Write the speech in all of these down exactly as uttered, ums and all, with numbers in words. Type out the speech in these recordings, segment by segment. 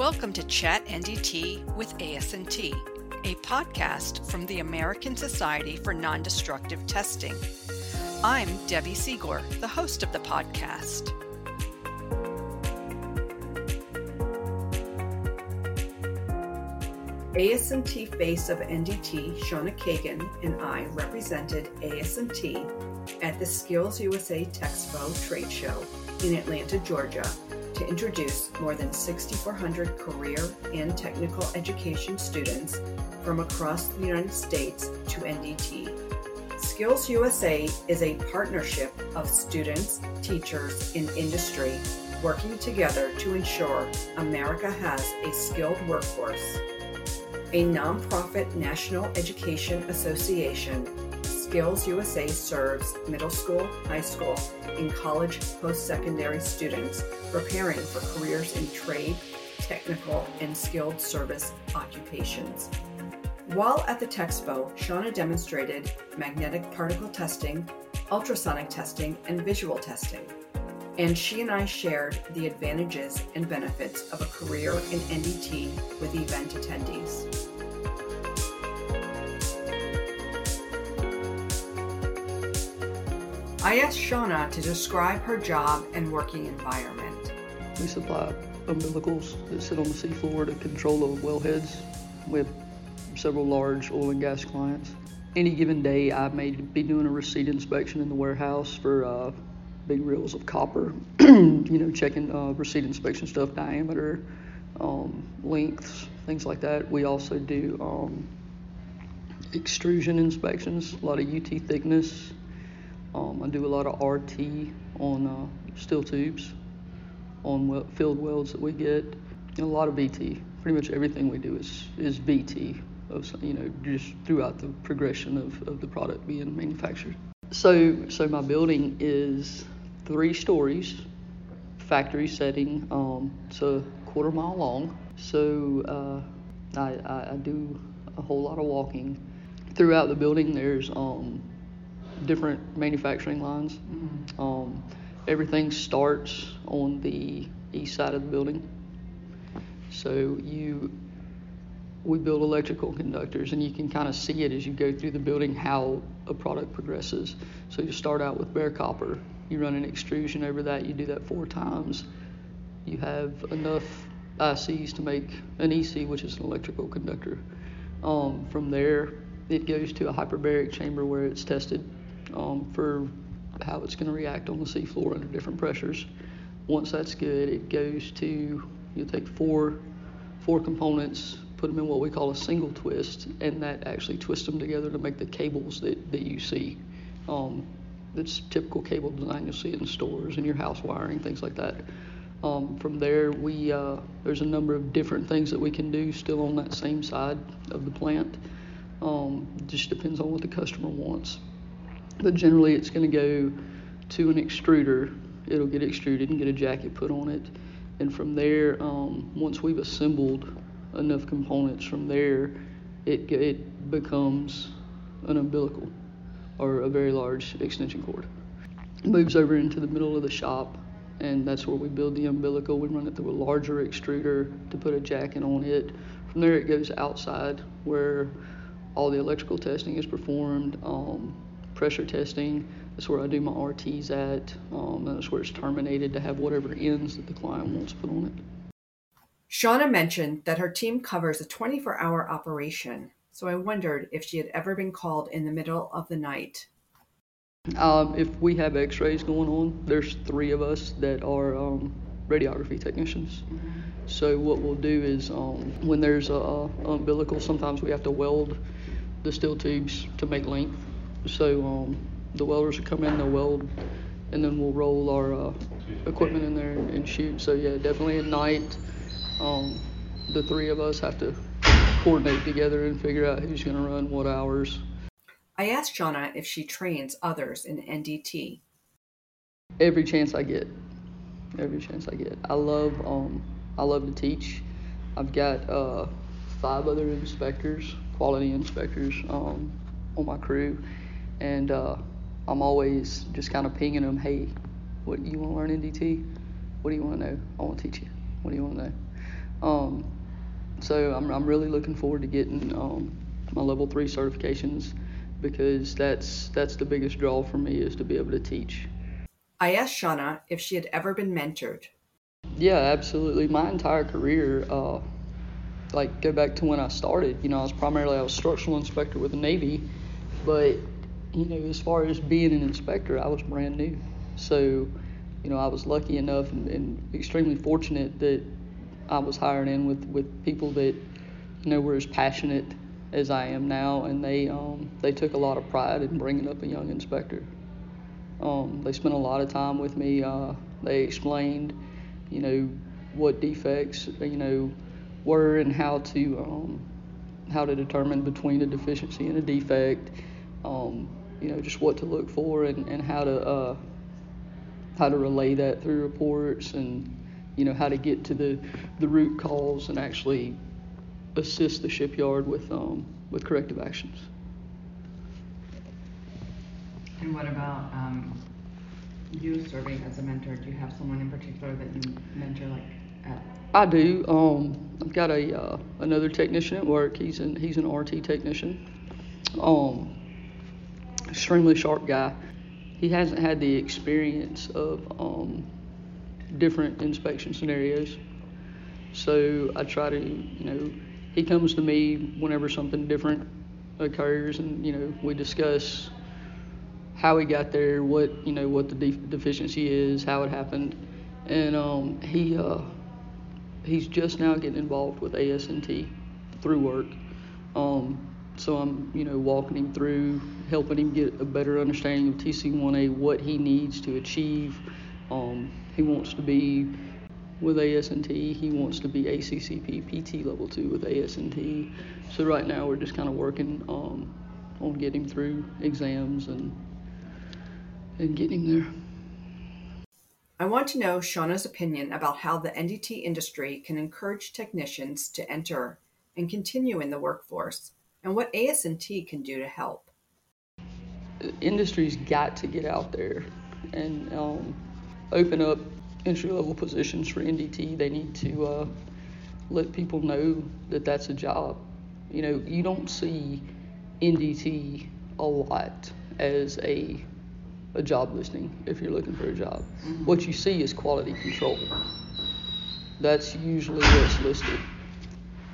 Welcome to Chat N D T with A S N T, a podcast from the American Society for Non-Destructive Testing. I'm Debbie Siegler, the host of the podcast. A S N T face of N D T, Shona Kagan, and I represented A S N T at the Skills U S A Texpo trade show in Atlanta, Georgia, to introduce more than six thousand four hundred career and technical education students from across the United States to N D T. Skills U S A is a partnership of students, teachers, and industry working together to ensure America has a skilled workforce. A nonprofit National Education Association, Skills U S A serves middle school, high school, and college post-secondary students preparing for careers in trade, technical, and skilled service occupations. While at the Texpo, Shona demonstrated magnetic particle testing, ultrasonic testing, and visual testing. And she and I shared the advantages and benefits of a career in N D T with event attendees. I asked Shona to describe her job and working environment. We supply umbilicals that sit on the seafloor to control the wellheads. We have several large oil and gas clients. Any given day, I may be doing a receipt inspection in the warehouse for uh, big reels of copper, you know, checking uh, receipt inspection stuff, diameter, um, lengths, things like that. We also do um, extrusion inspections, a lot of U T thickness. Um, I do a lot of R T on uh, steel tubes, on well, field welds that we get, and a lot of V T. Pretty much everything we do is, is V T, of, you know, just throughout the progression of, of the product being manufactured. So, so my building is three stories, factory setting. Um, it's a quarter mile long, so uh, I, I, I do a whole lot of walking. Throughout the building, there's um, different manufacturing lines. Mm-hmm. Um, everything starts on the east side of the building. So you, we build electrical conductors, and you can kind of see it as you go through the building how a product progresses. So you start out with bare copper. You run an extrusion over that. You do that four times. You have enough I Cs to make an E C, which is an electrical conductor. Um, from there, it goes to a hyperbaric chamber where it's tested um, for how it's going to react on the seafloor under different pressures. Once that's good, it goes to, you'll take four, four components, put them in what we call a single twist, and that actually twists them together to make the cables that, that you see. Um, that's typical cable design you'll see in stores, in your house wiring, things like that. Um, from there, we uh, there's a number of different things that we can do still on that same side of the plant. Um, just depends on what the customer wants, but generally it's going to go to an extruder. It'll get extruded and get a jacket put on it, and from there, um, once we've assembled enough components, from there it it becomes an umbilical or a very large extension cord. It moves over into the middle of the shop, and that's where we build the umbilical. We run it through a larger extruder to put a jacket on it. From there it goes outside where all the electrical testing is performed, um, pressure testing. That's where I do my R Ts at. Um, that's where it's terminated to have whatever ends that the client wants put on it. Shona mentioned that her team covers a twenty-four hour operation, so I wondered if she had ever been called in the middle of the night. Um, if we have x-rays going on, there's three of us that are um, radiography technicians. Mm-hmm. So what we'll do is um, when there's a, a umbilical, sometimes we have to weld the steel tubes to make length. So um, the welders will come in, they'll weld, and then we'll roll our uh, equipment in there and, and shoot. So yeah, definitely at night, um, the three of us have to coordinate together and figure out who's going to run what hours. I asked Shona if she trains others in N D T. Every chance I get, every chance I get. I love. Um, I love to teach. I've got uh, five other inspectors, quality inspectors um, on my crew, and uh, I'm always just kind of pinging them, hey, what do you want to learn N D T? What do you want to know? I want to teach you. What do you want to know? Um, so I'm I'm really looking forward to getting um, my level three certifications, because that's that's the biggest draw for me, is to be able to teach. I asked Shauna if she had ever been mentored. Yeah, absolutely. My entire career, uh, like go back to when I started, you know, I was primarily I was a structural inspector with the Navy, but you know, as far as being an inspector, I was brand new. So, you know, I was lucky enough and, and extremely fortunate that I was hired in with, with people that, you know, were as passionate as I am now, and they um, they took a lot of pride in bringing up a young inspector. Um, they spent a lot of time with me. Uh, they explained, you know, what defects, you know, were, and how to um, how to determine between a deficiency and a defect. Um, you know, just what to look for, and, and how to uh, how to relay that through reports, and you know, how to get to the, the root cause and actually assist the shipyard with um, with corrective actions. And what about um, you serving as a mentor? Do you have someone in particular that you mentor, like? At- I do. Um, I've got a uh, another technician at work. He's an he's an R T technician. Um, extremely sharp guy. He hasn't had the experience of um, different inspection scenarios. So I try to, you know, he comes to me whenever something different occurs, and, you know, we discuss how he got there, what, you know, what the de- deficiency is, how it happened. And um, he uh, he's just now getting involved with A S N T through work. Um, So I'm, you know, walking him through, helping him get a better understanding of T C one A, what he needs to achieve. Um, he wants to be with A S N T. He wants to be A C C P P T level two with A S N T. So right now we're just kind of working um, on getting him through exams and and getting him there. I want to know Shauna's opinion about how the N D T industry can encourage technicians to enter and continue in the workforce, and what A S N T can do to help. Industry's got to get out there and um, open up entry-level positions for N D T. They need to uh, let people know that that's a job. You know, you don't see N D T a lot as a a job listing if you're looking for a job. Mm-hmm. What you see is quality control. That's usually what's listed.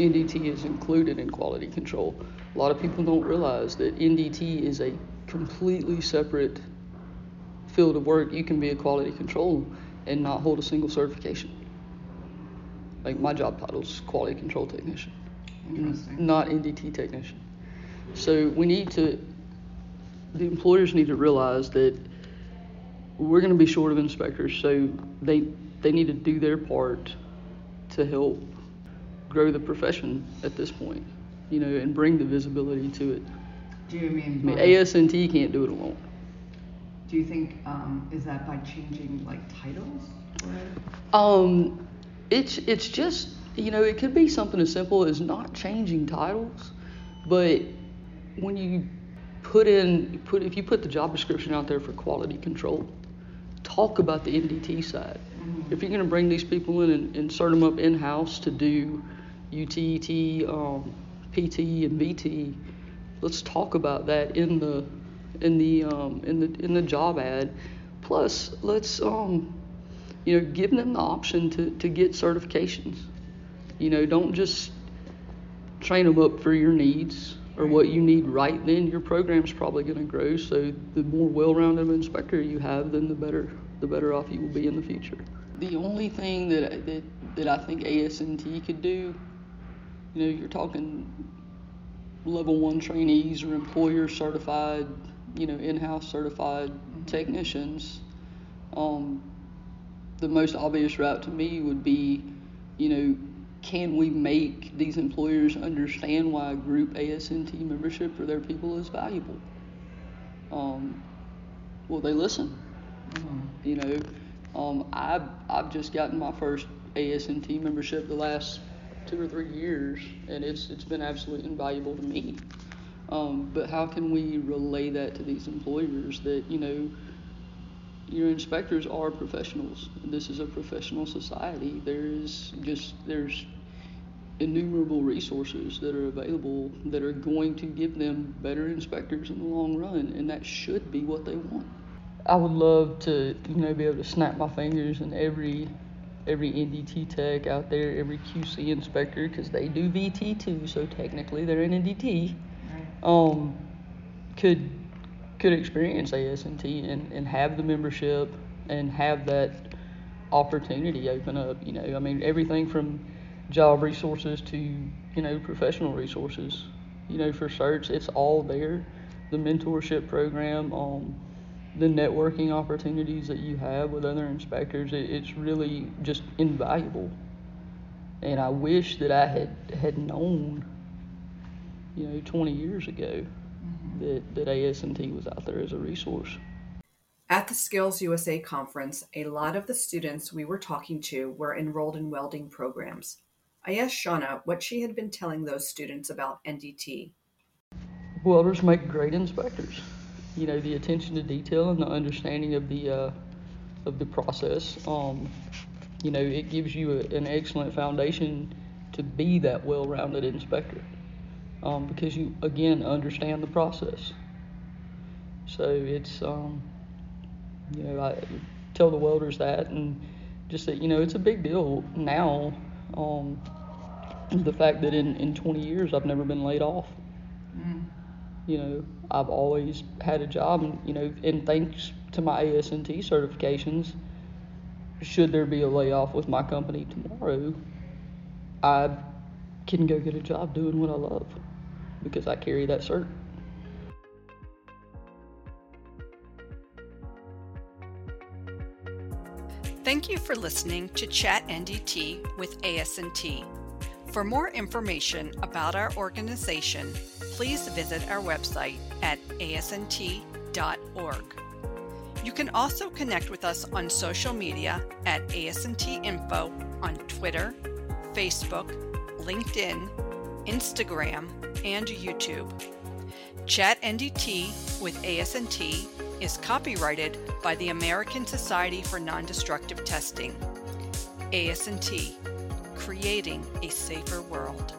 N D T is included in quality control. A lot of people don't realize that N D T is a completely separate field of work. You can be a quality control and not hold a single certification. Like, my job title is quality control technician, not N D T technician. So we need to, the employers need to realize that we're going to be short of inspectors, so they they need to do their part to help grow the profession at this point, you know, and bring the visibility to it. Do you mean? I mean, A S N T can't do it alone. Do you think um, is that by changing like titles? Or? Um, it's it's just, you know, it could be something as simple as not changing titles, but when you put in put if you put the job description out there for quality control, talk about the N D T side. Mm-hmm. If you're going to bring these people in and insert them up in house to do U T T, um, P T, and B T. Let's talk about that in the in the um, in the in the job ad. Plus, let's um, you know, give them the option to, to get certifications. You know, don't just train them up for your needs or what you need right then. Your program's probably going to grow. So the more well-rounded of inspector you have, then the better the better off you will be in the future. The only thing that that that I think A S N T could do, you know, you're talking level one trainees or employer certified, you know, in-house certified technicians. Um, the most obvious route to me would be, you know, can we make these employers understand why group A S N T membership for their people is valuable? Um, will they listen? Mm-hmm. You know, um, I've, I've just gotten my first A S N T membership the last two or three years, and it's it's been absolutely invaluable to me. Um, but how can we relay that to these employers that, you know, your inspectors are professionals. This is a professional society. There is just, there's innumerable resources that are available that are going to give them better inspectors in the long run, and that should be what they want. I would love to, you know, be able to snap my fingers and every every N D T tech out there, every Q C inspector, because they do V T too, so technically they're an N D T, um, could could experience A S N T and, and have the membership and have that opportunity open up. You know, I mean, everything from job resources to, you know, professional resources, you know, for certs, it's all there. The mentorship program, um, the networking opportunities that you have with other inspectors, it, it's really just invaluable. And I wish that I had, had known, you know, twenty years ago that, that A S N T was out there as a resource. At the Skills U S A conference, a lot of the students we were talking to were enrolled in welding programs. I asked Shauna what she had been telling those students about N D T. Welders make great inspectors. You know, the attention to detail and the understanding of the uh, of the process, um, you know, it gives you a, an excellent foundation to be that well-rounded inspector, um, because you, again, understand the process. So it's, um, you know, I tell the welders that, and just that, you know, it's a big deal now, um, the fact that in, in twenty years I've never been laid off. Mm. You know, I've always had a job, and, you know, and thanks to my A S N T certifications, should there be a layoff with my company tomorrow, I can go get a job doing what I love because I carry that cert. Thank you for listening to Chat N D T with A S N T. For more information about our organization, please visit our website at A S N T dot org. You can also connect with us on social media at A S N T Info on Twitter, Facebook, LinkedIn, Instagram, and YouTube. Chat N D T with A S N T is copyrighted by the American Society for Non-Destructive Testing. A S N T, creating a safer world.